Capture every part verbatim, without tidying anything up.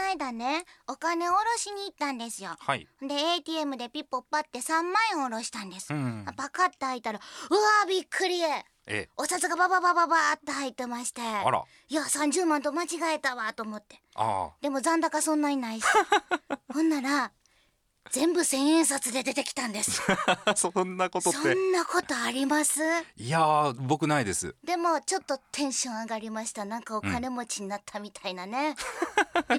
の間ね、お金おろしに行ったんですよ、はい、で エーティーエム でピッポッパってさんまんえんおろしたんです、うん、パカッと開いたらうわーびっくり、えお札がバババババーって入ってまして、あらいやさんじゅうまんと間違えたわと思って、あでも残高そんなにないしほんなら全部千円札で出てきたんですそんなことってそんなことあります？いやー僕ないです。でもちょっとテンション上がりました。なんかお金持ちになったみたいなね、うん、っ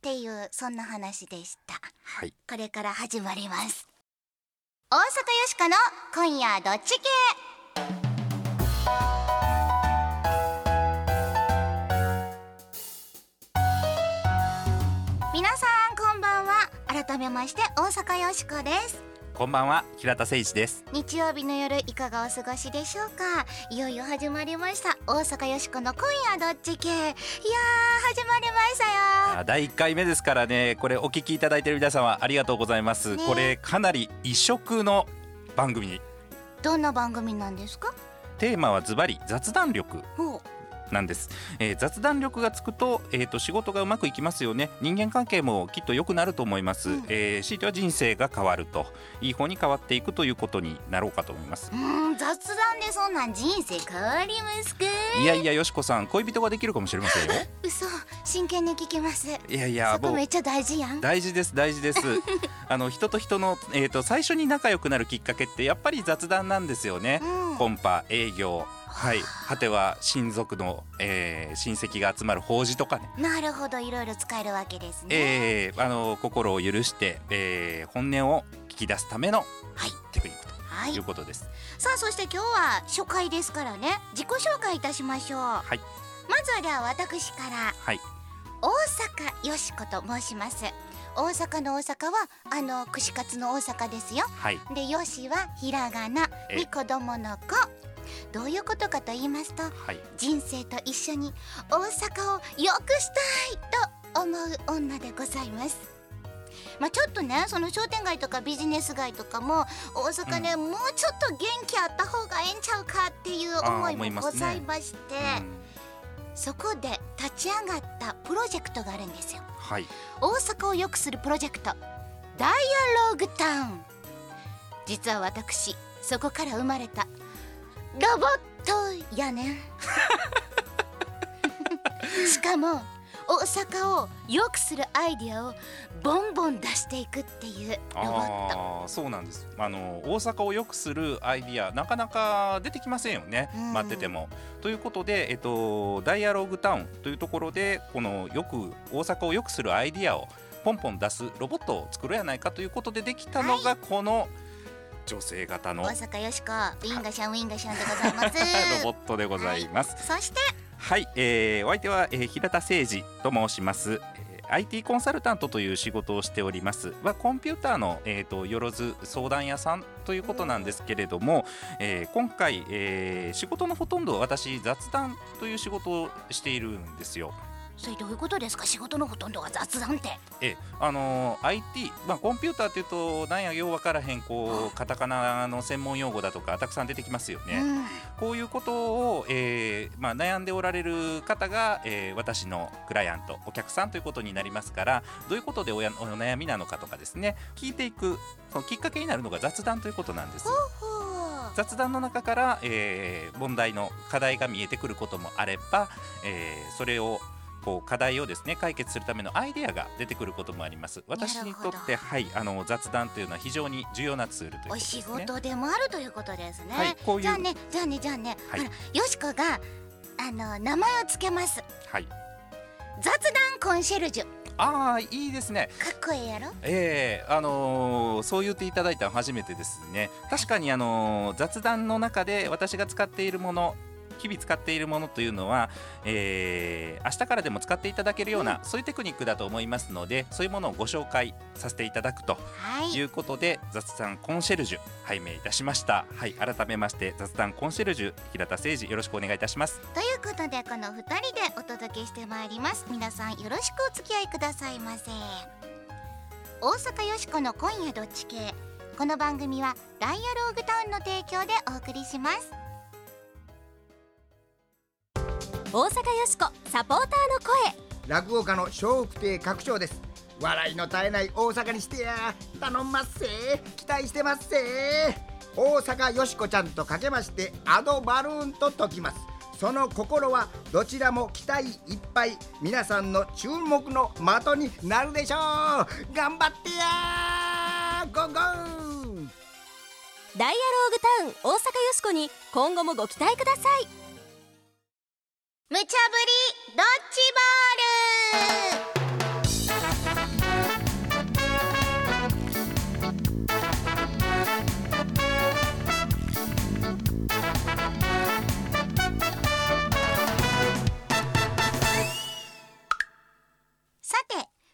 ていうそんな話でした。はい、これから始まります。大阪よしこの今夜どっち系。皆さんこんばんは。改めまして大阪よしこです。こんばんは、平田誠一です。日曜日の夜いかがお過ごしでしょうか。いよいよ始まりました大阪よしこの今夜どっち系。いやー始まりましたよ。だいいっかいめですからね。これお聞きいただいている皆様ありがとうございます、ね、これかなり異色の番組に。どんな番組なんですか？テーマはズバリ雑談力なんです、えー、雑談力がつくと、えーと、仕事がうまくいきますよね。人間関係もきっと良くなると思います、うんえー、強いては人生が変わると、いい方に変わっていくということになろうかと思います。うーん、雑談でそんなん人生変わりますか？いやいやよしこさん、恋人ができるかもしれませんよ嘘、真剣に聞きます。いやいやそこめっちゃ大事やん。大事です大事ですあの人と人の、えーと、最初に仲良くなるきっかけってやっぱり雑談なんですよね、うん、コンパ、営業、はい、果ては親族の、えー、親戚が集まる法事とかね。なるほど、いろいろ使えるわけですね、えー、あの心を許して、えー、本音を聞き出すための、はい、テクニックということです、はい、さあそして今日は初回ですからね、自己紹介いたしましょう、はい、まずはでは私から、はい、大阪よしこと申します。大阪の大阪はあの串カツの大阪ですよ、はい、でよしはひらがなに子供の子。どういうことかと言いますと、はい、人生と一緒に大阪を良くしたいと思う女でございます。まあ、ちょっとね、その商店街とかビジネス街とかも大阪ね、うん、もうちょっと元気あった方がええんちゃうかっていう思いもございまして、そこで立ち上がったプロジェクトがあるんですよ、はい、大阪を良くするプロジェクトダイアローグタウン。実は私そこから生まれたロボットやねんしかも大阪を良くするアイディアをボンボン出していくっていうロボット。あそうなんです。あの大阪を良くするアイディアなかなか出てきませんよね、うん、待ってても。ということで、えっと、ダイアローグタウンというところでこのよく大阪を良くするアイディアをポンポン出すロボットを作るやないかということでできたのがこの、はい、女性型の大阪よしこウィンガシャンウィンガシャンでございますロボットでございます、はい、そしてはい、えー、お相手は、えー、平田誠二と申します、えー、アイティー コンサルタントという仕事をしておりますはコンピューターの、えーと、よろず相談屋さんということなんですけれども、えー、今回、えー、仕事のほとんど私雑談という仕事をしているんですよ。それどういうことですか？仕事のほとんどが雑談って。え、あのー、アイティー、まあ、コンピューターっていうとなんやようわからへんこうカタカナの専門用語だとかたくさん出てきますよね、うん、こういうことを、えーまあ、悩んでおられる方が、えー、私のクライアントお客さんということになりますから、どういうことで お, やお悩みなのかとかですね、聞いていくそのきっかけになるのが雑談ということなんです。ほうほう、雑談の中から、えー、問題の課題が見えてくることもあれば、えー、それをこう課題をですね解決するためのアイデアが出てくることもあります。私にとって、はい、あの雑談というのは非常に重要なツールということですね。お仕事でもあるということですね、はい、こういうじゃあねじゃあねじゃあね、はい、ほらよしこがあの名前をつけます、はい、雑談コンシェルジュ。ああいいですね、かっこいいやろ。ええー、あのー、そう言っていただいたの初めてですね。確かにあのー、雑談の中で私が使っているもの、日々使っているものというのは、えー、明日からでも使っていただけるような、うん、そういうテクニックだと思いますので、そういうものをご紹介させていただくということで、はい、雑談コンシェルジュ拝命いたしました、はい、改めまして雑談コンシェルジュ平田誠二よろしくお願いいたします。ということでこのふたりでお届けしてまいります。皆さんよろしくお付き合いくださいませ。大阪よしこの今夜どっち系、この番組はダイアローグタウンの提供でお送りします。大阪よしこサポーターの声。落語家の笑福亭鶴長です。笑いの絶えない大阪にしてや、頼んますせ、期待してますせ。大阪よしこちゃんとかけまして、アドバルーンと解きます。その心はどちらも期待いっぱい、皆さんの注目の的になるでしょう。頑張ってやー、ゴーゴー。ダイアローグタウン大阪よしこに今後もご期待ください。無茶ぶりドッジボール。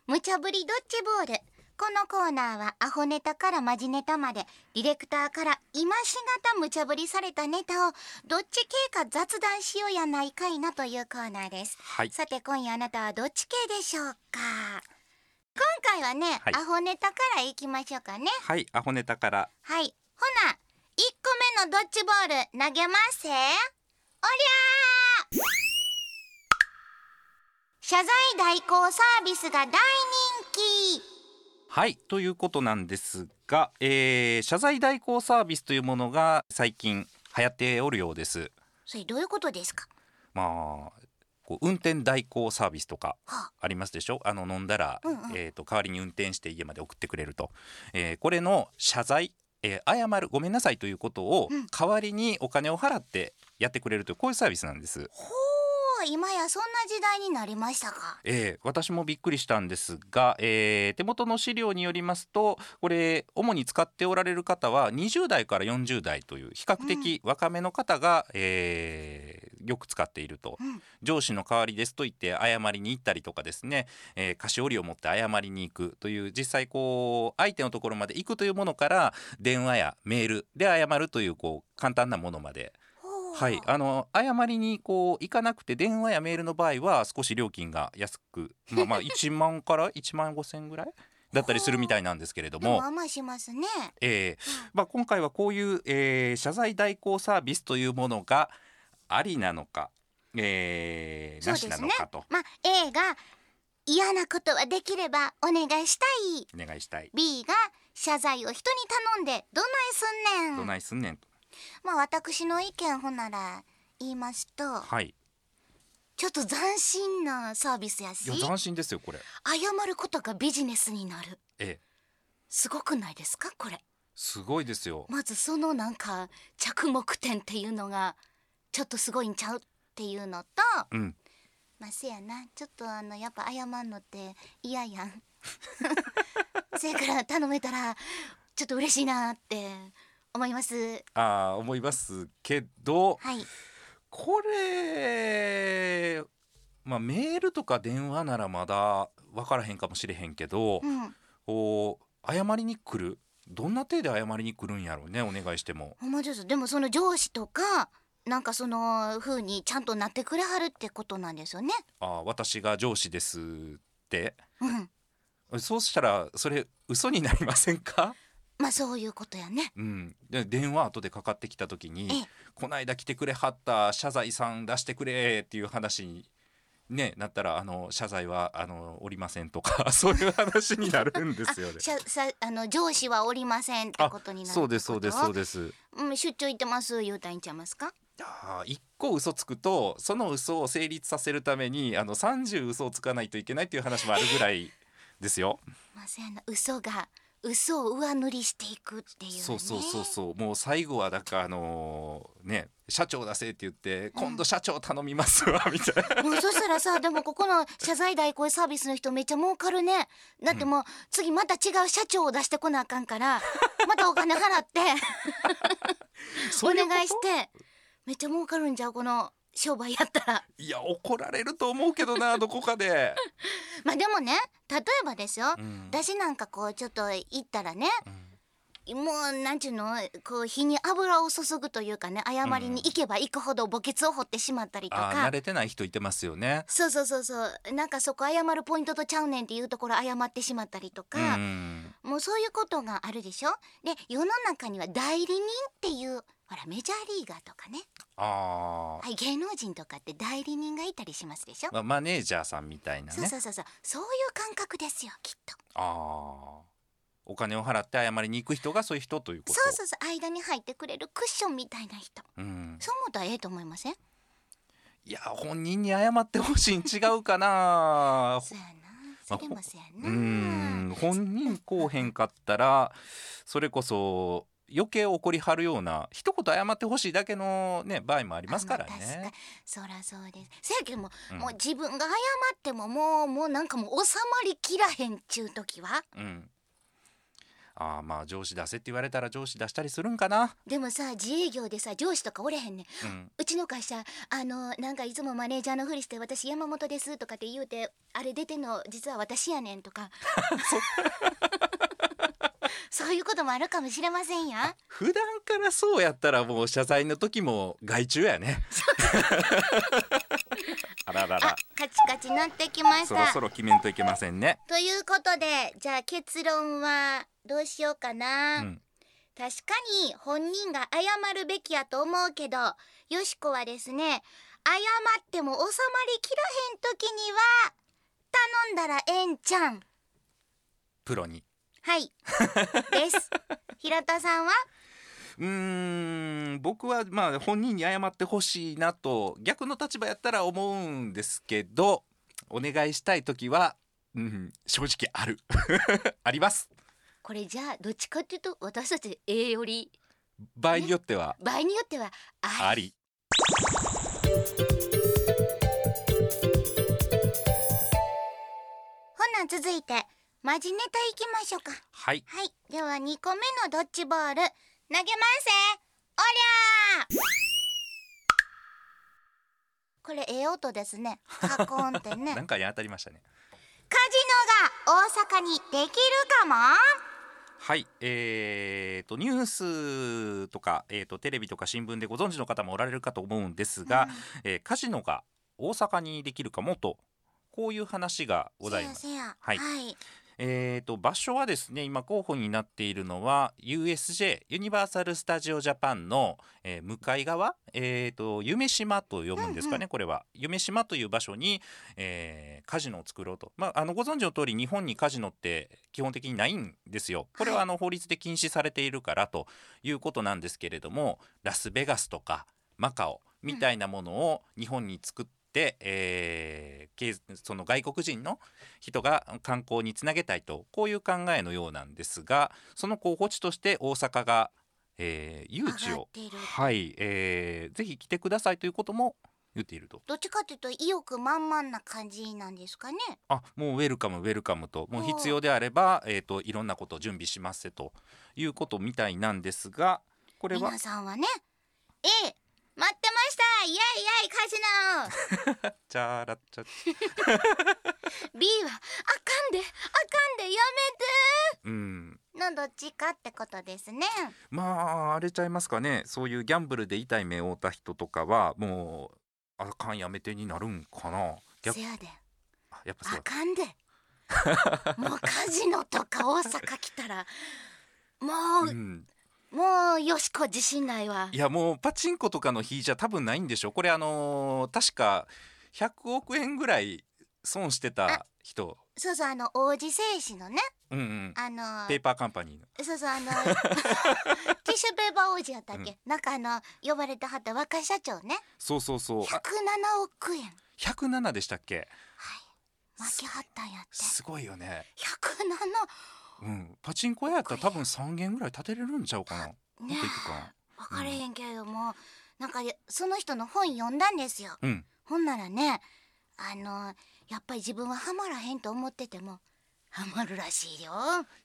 無茶ぶりドッジボール。このコーナーはアホネタからマジネタまで、ディレクターから今しがた無茶ぶりされたネタをどっち系か雑談しようやないかいなというコーナーです、はい、さて今夜あなたはどっち系でしょうか。今回はね、はい、アホネタからいきましょうかね。はい、アホネタから。はい、ほな、いっこめのドッジボール投げますせ。おりゃー謝罪代行サービスが大人気。はい、ということなんですが、えー、謝罪代行サービスというものが最近流行っておるようです。それどういうことですか。まあ、こう運転代行サービスとかありますでしょ、はあ、あの飲んだら、うんうん、えーと、代わりに運転して家まで送ってくれると、えー、これの謝罪、えー、謝る、ごめんなさいということを代わりにお金を払ってやってくれるという、こういうサービスなんです。ほう、今やそんな時代になりましたか。えー、私もびっくりしたんですが、えー、手元の資料によりますと、これ主に使っておられる方はにじゅうだいからよんじゅうだいという比較的若めの方が、うん、えー、よく使っていると、うん、上司の代わりですと言って謝りに行ったりとかですね、えー、菓子折りを持って謝りに行くという、実際こう相手のところまで行くというものから、電話やメールで謝るとい う, こう簡単なものまで。はい、あの謝りにこう行かなくて、電話やメールの場合は少し料金が安く、まあ、まあいちまんからいちまんごせんぐらいだったりするみたいなんですけれども、まあまあしますね、えーまあ、今回はこういう、えー、謝罪代行サービスというものがありなのか、えー、なしなのかと、ね、まあ、A が嫌なことはできればお願いしたい、お願いしたい、 B が謝罪を人に頼んでどないすんねん、どないすんねんと。まあ、私の意見ほなら言いますと、はい、ちょっと斬新なサービスやし。いや、斬新ですよこれ。謝ることがビジネスになる、ええ、すごくないですかこれ。すごいですよ。まずそのなんか着目点っていうのがちょっとすごいんちゃうっていうのと、うん、まあせやな、ちょっとあのやっぱ謝んのって嫌やんせやから頼めたらちょっと嬉しいなって思います。あ、思いますけど、はい、これ、まあ、メールとか電話ならまだ分からへんかもしれへんけど、うん、お謝りに来る、どんな手で謝りに来るんやろうね、お願いしても。まあ、でもその上司とかなんかその風にちゃんとなってくれはるってことなんですよね。あ、私が上司ですって、うん、そうしたらそれ嘘になりませんか。まあ、そういうことやね、うん、で電話後でかかってきた時に、こないだ来てくれはった謝罪さん出してくれっていう話に、ね、なったら、あの謝罪はあのおりませんとかそういう話になるんですよねあの上司はおりませんってことになる。そうですそうですそうです、うん、出張行ってます言うたらいいんちゃいますか。あ、一個嘘つくとその嘘を成立させるためにあのさんじゅううそをつかないといけないっていう話もあるぐらいですよまあ、そうやな、嘘が嘘を上塗りしていくっていう、ね、そうそうそうそう。もう最後はだからあのー、ね、社長出せって言って、うん、今度社長頼みますわみたいな。もうそしたらさ、でもここの謝罪代行サービスの人めっちゃ儲かるね。だってもう次また違う社長を出してこなあかんから、うん、またお金払ってお願いしてめっちゃ儲かるんじゃうこの商売やったら。いや、怒られると思うけどなどこかでまあでもね、例えばですよ、うん、私なんかこうちょっと行ったらね、うん、もうなんちゅうの、こう火に油を注ぐというかね、謝りに行けば行くほど墓穴を掘ってしまったりとか、うん、あ、慣れてない人いてますよね。そうそうそうそう、なんかそこ謝るポイントとちゃうねんっていうところ謝ってしまったりとか、うん、もうそういうことがあるでしょ。で、世の中には代理人っていうほらメジャーリーガーとかね、あ、はい、芸能人とかって代理人がいたりしますでしょ、まあ、マネージャーさんみたいなね、そうそうそうそう、そういう感覚ですよきっと。ああ、お金を払って謝りに行く人がそういう人ということ。そうそうそう、間に入ってくれるクッションみたいな人、うん、そう思うとはええと思いません？いや本人に謝ってほしいん違うかなそうやな、それもそうやな、まあ、うん本人こうへんかったらそれこそ余計怒りはるような、一言謝ってほしいだけの、ね、場合もありますからね。確かそらそうです。せやけども、うん、もう自分が謝ってももう、もうなんかもう収まりきらへんちゅう時は、うん、あ、まあ上司出せって言われたら上司出したりするんかな。でもさ自営業でさ上司とかおれへんね、うん、うちの会社あのなんかいつもマネージャーのふりして私山本ですとかって言うてあれ出てんの実は私やねんとかそういうこともあるかもしれませんよ。普段からそうやったらもう謝罪の時も害虫やねあららら、あカチカチなってきました。そろそろ決めんといけませんね。ということでじゃあ結論はどうしようかな、うん、確かに本人が謝るべきやと思うけど、よしこはですね、謝っても収まりきらへん時には頼んだらえんちゃん、プロに、はいです平田さんは？うーん、僕はまあ本人に謝ってほしいなと逆の立場やったら思うんですけど、お願いしたい時は、うん、正直あるあります。これじゃあどっちかっていうと私たち A より、場合によっては、ね、場合によってはあり。ほな続いてマジネタいきましょうか。はい、はい、ではにこめのドッジボール投げまんせ。おりゃこれええ音ですね、カコンってねなんかに当たりましたね。カジノが大阪にできるかも。はい、えー、とニュースとか、えー、とテレビとか新聞でご存知の方もおられるかと思うんですが、うん、えー、カジノが大阪にできるかもと、こういう話がございます。せやせや、はい、はい、えー、と場所はですね、今候補になっているのは ユーエスジェー ユニバーサルスタジオジャパンの、えー、向かい側、えー、と夢島と読むんですかね、うんうん、これは夢島という場所に、えー、カジノを作ろうと、まあ、あのご存知の通り日本にカジノって基本的にないんですよ。これはあの法律で禁止されているからということなんですけれども、ラスベガスとかマカオみたいなものを日本に作ってで、えー、その外国人の人が観光につなげたいと、こういう考えのようなんですが、その候補地として大阪が、えー、誘致を、はい、えー、ぜひ来てくださいということも言っていると。どっちかというと意欲満々な感じなんですかね。あ、もうウェルカムウェルカムと、もう必要であれば、えーと、いろんなことを準備しますということみたいなんですが、これは皆さんはね、えー待ってました、イエイイエイカジノチャーラッチャB はあかんであかんでやめて、うん、のどっちかってことですね。まあ荒れちゃいますかね。そういうギャンブルで痛い目を負った人とかはもうあかんやめてになるんかな。せやで、あ、やっぱそう、あかんでもうカジノとか大阪来たらもう、うん、もうよしこ自信ないわ。いやもうパチンコとかの日じゃ多分ないんでしょこれ。あのー、確かひゃくおくえんぐらい損してた人、そうそう、あの王子製紙のね、うんうん、あのー、ペーパーカンパニーの、そうそう、あのー、ティッシュペーパー王子やったっけ、うん、なんかあの呼ばれてはった若社長ね、そうそうそう、ひゃくななおくえん、ひゃくななでしたっけ、はい、負けはったんやって。すごいよね、ひゃくなな、うん、パチンコ屋やったら多分さんげんぐらい建てれるんちゃうかな、ね、もっといくか分かれへんけれども、うん、なんかその人の本読んだんですよ、うん、ほんならね、あのやっぱり自分はハマらへんと思っててもハマるらしいよ。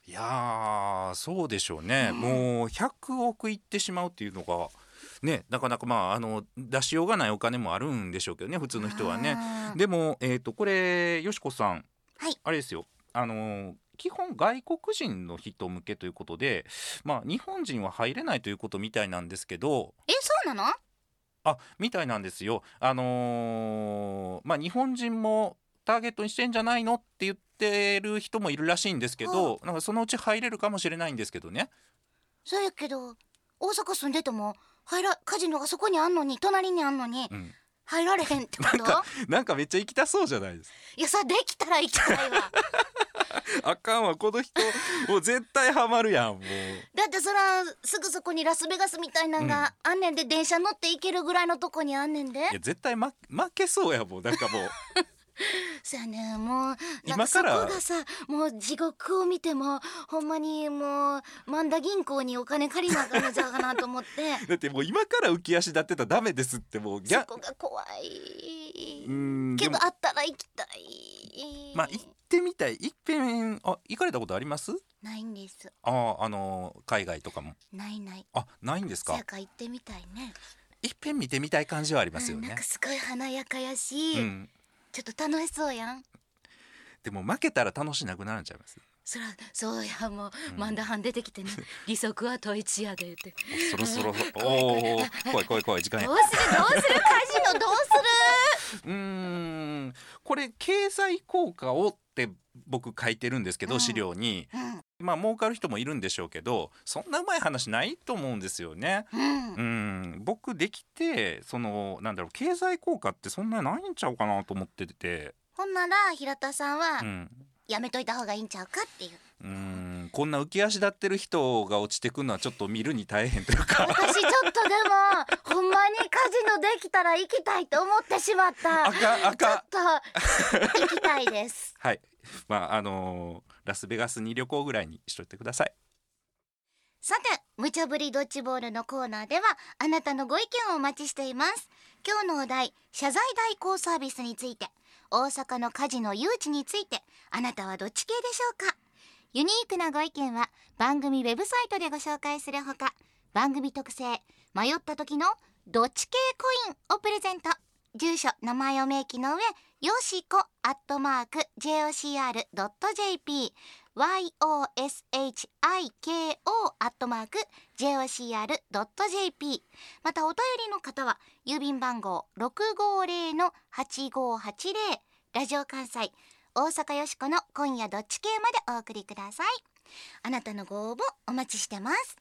いやそうでしょうね、うん、もうひゃくおくいってしまうっていうのがね、なかなか、まあ、あの出しようがないお金もあるんでしょうけどね、普通の人はね。でも、えーと、これよしこさん、はい、あれですよ、あのー基本外国人の人向けということで、まあ、日本人は入れないということみたいなんですけど。え、そうなの？あ、みたいなんですよ。あのー、まあ日本人もターゲットにしてんじゃないのって言ってる人もいるらしいんですけど、なんかそのうち入れるかもしれないんですけどね。そうやけど大阪住んでても入らカジノがそこにあんのに隣にあんのに、うん、入られへんってこと？なんか、なんかめっちゃ行きたそうじゃないですか。いやそれできたら行きたいわあかんわこの人もう絶対ハマるやんもうだってそらすぐそこにラスベガスみたいなのがあんねんで、うん、電車乗って行けるぐらいのとこにあんねんで。いや絶対、ま、負けそうやもうなんかもうそうやねもうなんかそこがさもう地獄を見てもほんまにもう万田銀行にお金借りなあかんのじゃかなと思ってだってもう今から浮き足立ってたらダメですってもうギャそこが怖いうんけどあったら行きたい。まあ行ってみたい。いっぺんあ行かれたことありますないんです。ああの海外とかもないない。あないんですか。せやか行ってみたいね。いっぺん見てみたい感じはありますよね、うん、なんかすごい華やかやし、うんちょっと楽しそうやん。でも負けたら楽しなくなるんちゃいます。そらそうやもう、うん、マンダハン出てきてね利息は統一やでってそろそろお怖い怖い怖い時間や。どうするどうするカジノどうするうーんこれ経済効果をって僕書いてるんですけど、うん、資料に、うん、まあ儲かる人もいるんでしょうけどそんなうまい話ないと思うんですよね、うん、うん僕できてそのなんだろう経済効果ってそんなないんちゃうかなと思ってて。ほんなら平田さんは、うん、やめといた方がいいんちゃうかっていう。うーんこんな浮き足立ってる人が落ちてくるのはちょっと見るに大変というか私ちょっとでもほんまにカジノできたら行きたいと思ってしまった。あかあかちょっと行きたいですはいまああのー、ラスベガスに旅行ぐらいにしといてください。さて無茶ぶりドッジボールのコーナーではあなたのご意見をお待ちしています。今日のお題謝罪代行サービスについて、大阪のカジノ誘致について、あなたはどっち系でしょうか。ユニークなご意見は番組ウェブサイトでご紹介するほか、番組特製迷った時のどっち系コインをプレゼント。住所名前を明記の上よしこアットマーク ジェイオーシーアールドットジェーピー ワイオーエスエイチアイケーオー アットマーク ジェイオーシーアールドットジェーピー またお便りの方は郵便番号 ろくごぜろのはちごはちぜろ ラジオ関西大阪よしこの今夜どっち系までお送りください。あなたのご応募お待ちしてます。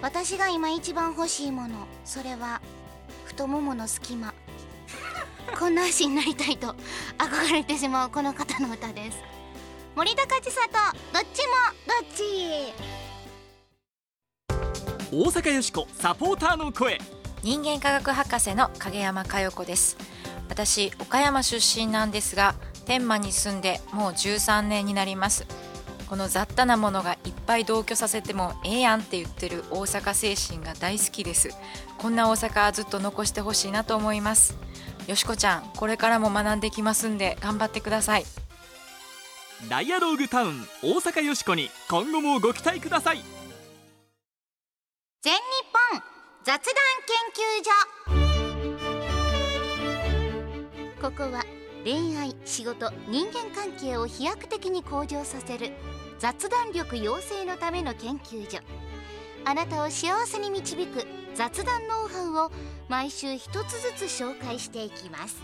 私が今一番欲しいもの、それは太ももの隙間こんな足になりたいと憧れてしまうこの方の歌です。森高千里、どっちもどっち。大阪よしこサポーターの声、人間科学博士の影山佳代子です。私岡山出身なんですが、天満に住んでもうじゅうさんねんになります。この雑多なものがいっぱい同居させてもええやんって言ってる大阪精神が大好きです。こんな大阪ずっと残してほしいなと思います。よしこちゃん、これからも学んできますんで頑張ってください。ダイアローグタウン大阪よしこに今後もご期待ください。全日本雑談研究所、ここは恋愛、仕事、人間関係を飛躍的に向上させる雑談力養成のための研究所。あなたを幸せに導く雑談ノウハウを毎週一つずつ紹介していきます。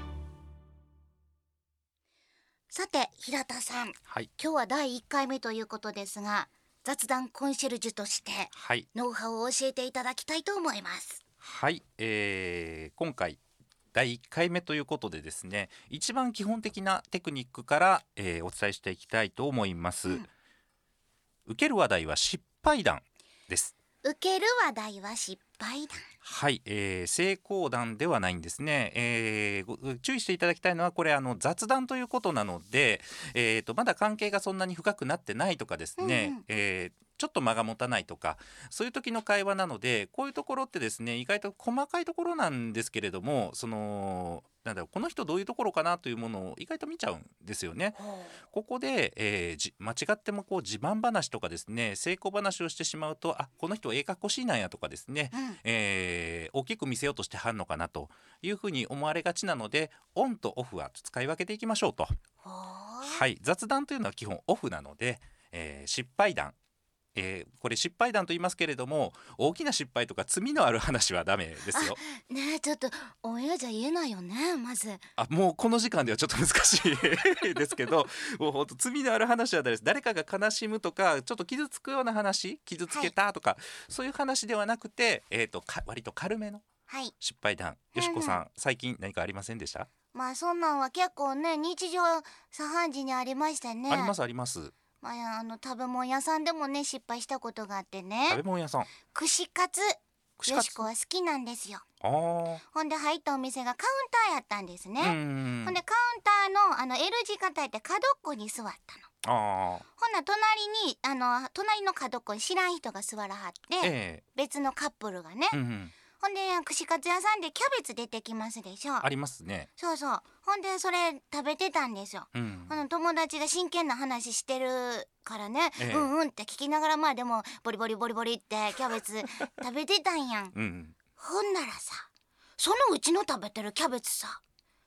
さて平田さん、はい、今日はだいいっかいめということですが、雑談コンシェルジュとしてノウハウを教えていただきたいと思います。はい、えー、今回だいいっかいめということでですね、一番基本的なテクニックから、えー、お伝えしていきたいと思います、うん、受ける話題は失敗談です。受ける話題は失敗談、はい、えー、成功談ではないんですね、えー、注意していただきたいのはこれあの雑談ということなので、えーと、まだ関係がそんなに深くなってないとかですね、うんうん、えーちょっと間が持たないとかそういう時の会話なので、こういうところってですね意外と細かいところなんですけれども、そのなんだろうこの人どういうところかなというものを意外と見ちゃうんですよね。ここで、えー、間違ってもこう自慢話とかですね成功話をしてしまうと、あこの人ええかっこしいなんやとかですね、うん、えー、大きく見せようとしてはんのかなというふうに思われがちなので、オンとオフは使い分けていきましょうと。はい、雑談というのは基本オフなので、えー、失敗談えー、これ失敗談と言いますけれども、大きな失敗とか罪のある話はダメですよ。あ、ねえ、ちょっとオンエアじゃ言えないよね。まずあもうこの時間ではちょっと難しいですけどもうほんと罪のある話は誰かが悲しむとかちょっと傷つくような話、傷つけたとか、はい、そういう話ではなくて、えー、とか割と軽めの失敗談、はい、よしこさん、うんうん、最近何かありませんでした？まあそんなんは結構ね、日常茶飯事にありましたね。ありますあります。まあ、あの食べ物屋さんでもね失敗したことがあってね。食べ物屋さん、串カツ、よしこは好きなんですよ。あ、ほんで入ったお店がカウンターやったんですね。ほんでカウンターのあの L 字型やって角っこに座ったの。あ、ほんな隣にあの隣の角っこに知らん人が座らはって、えー、別のカップルがね、うんうん、ほんで串カツ屋さんでキャベツ出てきますでしょ。ありますね。そうそう。ほんでそれ食べてたんですよ、うん、あの友達が真剣な話してるからね、ええ、うんうんって聞きながら、まあでもボリボリボリボリってキャベツ食べてたんやん、うん、ほんならさ、そのうちの食べてるキャベツさ、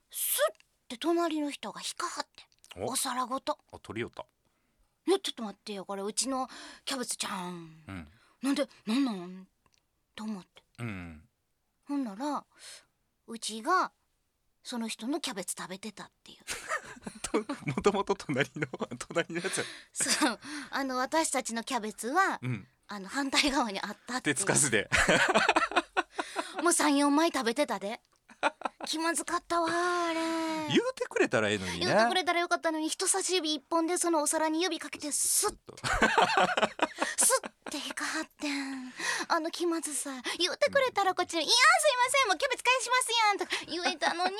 スッて隣の人が引っかかって お, お皿ごとあ取りよった。いやちょっと待ってよ、これうちのキャベツじゃん、うん、なんでなんなんと思って、うん、ほんならうちがその人のキャベツ食べてたっていうもともと隣の隣のやつそう、あの私たちのキャベツは、うん、あの反対側にあったっていう。手つかずでもう さん,よん 枚食べてたで気まずかったわあれ。言うてくれたらええのにね。言うてくれたらよかったのに、人差し指一本でそのお皿に指かけてスッとスッって引っかはってん、あの気まずさ。言うてくれたらこっちに、うん、いやすいませんもうキャベツ返しますやんとか言えたのに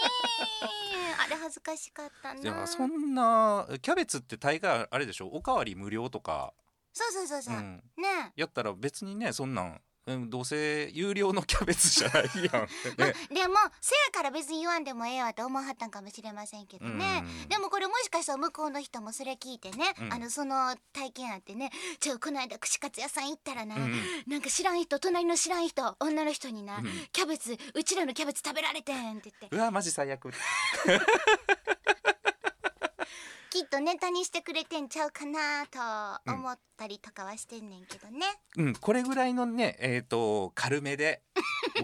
あれ恥ずかしかったな。いやそんなキャベツって大概あれでしょ、おかわり無料とか。そうそうそうそう、うん、ねやったら別にね、そんなんどうせ有料のキャベツじゃないやん、ねまあ、でもせやから別に言わんでもええわと思わはったんかもしれませんけどね。でもこれもしかしたら向こうの人もそれ聞いてね、うん、あのその体験あってね、ちょこの間串カツ屋さん行ったらな、うん、なんか知らん人、隣の知らん人、女の人にな、うん、キャベツ、うちらのキャベツ食べられてんって言って、うわマジ最悪きっとネタにしてくれてんちゃうかなと思ったりとかはしてんねんけどね、うんうん、これぐらいのね、えーと、軽めで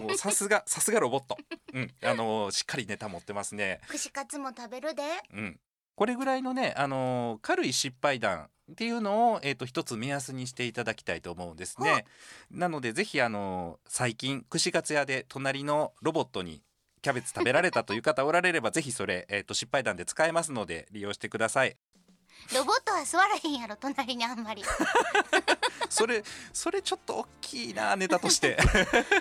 もうさすがさすがロボット、うん、あのー、しっかりネタ持ってますね。串カツも食べるで、うん、これぐらいのね、あのー、軽い失敗談っていうのを、えーと、一つ目安にしていただきたいと思うんですね。なのでぜひ、あのー、最近串カツ屋で隣のロボットにキャベツ食べられたという方おられればぜひそれ、えー、と失敗談で使えますので利用してください。ロボットは座らへんやろ隣にあんまりそれそれちょっと大きいなネタとして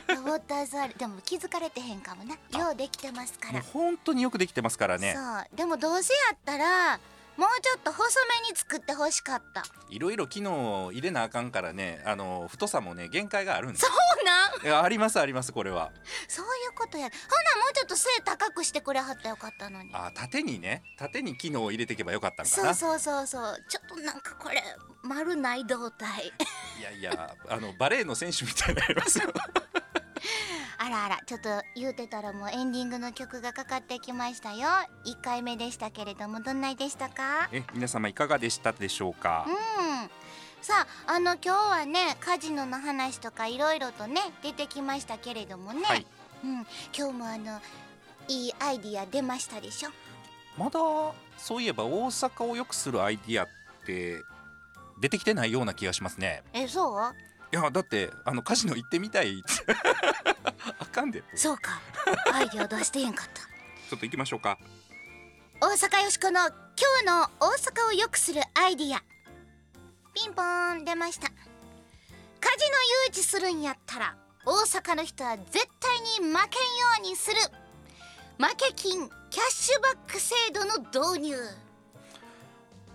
ロボットは座る。でも気づかれてへんかもな。ようできてますから。本当によくできてますからね。そうでもどうせやったらもうちょっと細めに作ってほしかった。いろいろ機能を入れなあかんからね、あの太さもね限界があるんです。そうなん？いやありますあります。これはそういうことや。ほなもうちょっと背高くしてくれはったらよかったのに。あ、縦にね、縦に機能を入れていけばよかったんかな。そうそうそうそう。ちょっとなんかこれ丸ない胴体いやいやあのバレーの選手みたいになりますよあらあら、ちょっと言うてたらもうエンディングの曲がかかってきましたよ。いっかいめでしたけれどもどんなでしたか？え、皆様いかがでしたでしょうか？うん、さあ、あの今日はねカジノの話とかいろいろとね出てきましたけれどもね、はい、うん、今日もあのいいアイディア出ましたでしょ。まだそういえば大阪を良くするアイディアって出てきてないような気がしますね。え、そう？いやだってあのカジノ行ってみたいあかんで。そうかアイディア出してへんかったちょっと行きましょうか。大阪よしこの今日の大阪を良くするアイディア。ピンポーン出ました。カジノ誘致するんやったら大阪の人は絶対に負けんようにする負け金キャッシュバック制度の導入。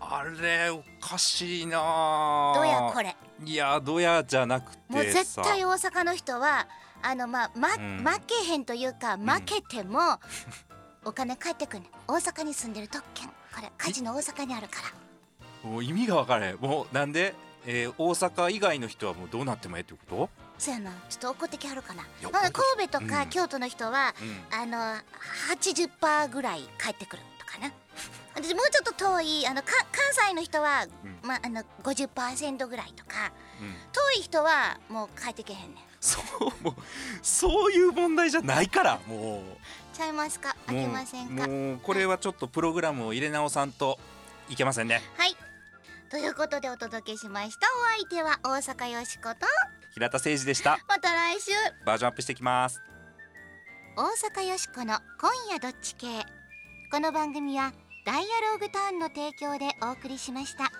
あれおかしいな。どやこれ。いやどやじゃなくてさ、もう絶対大阪の人はあの、まあまうん、負けへんというか負けても、うん、お金返ってくるね。大阪に住んでる特権、これカジノ大阪にあるから。もう意味が分からへん。もうなんで、えー、大阪以外の人はもうどうなってもええってこと。そうやな、ちょっと怒ってきはるかな、まあ、神戸とか京都の人は、うん、あの はちじゅっパーセント ぐらい返ってくるとかな私もうちょっと遠いあの関西の人は、うん、まああの ごじゅっパーセント ぐらいとか、うん、遠い人はもう帰ってけへんねん。そうもうそういう問題じゃないからもう。ちゃいますか、あけませんか。もうこれはちょっとプログラムを入れ直さんといけませんね。はい、ということでお届けしました。お相手は大阪よしこと平田誠二でした。また来週バージョンアップしてきます。大阪よしこの今夜どっち系、この番組はダイアローグターンの提供でお送りしました。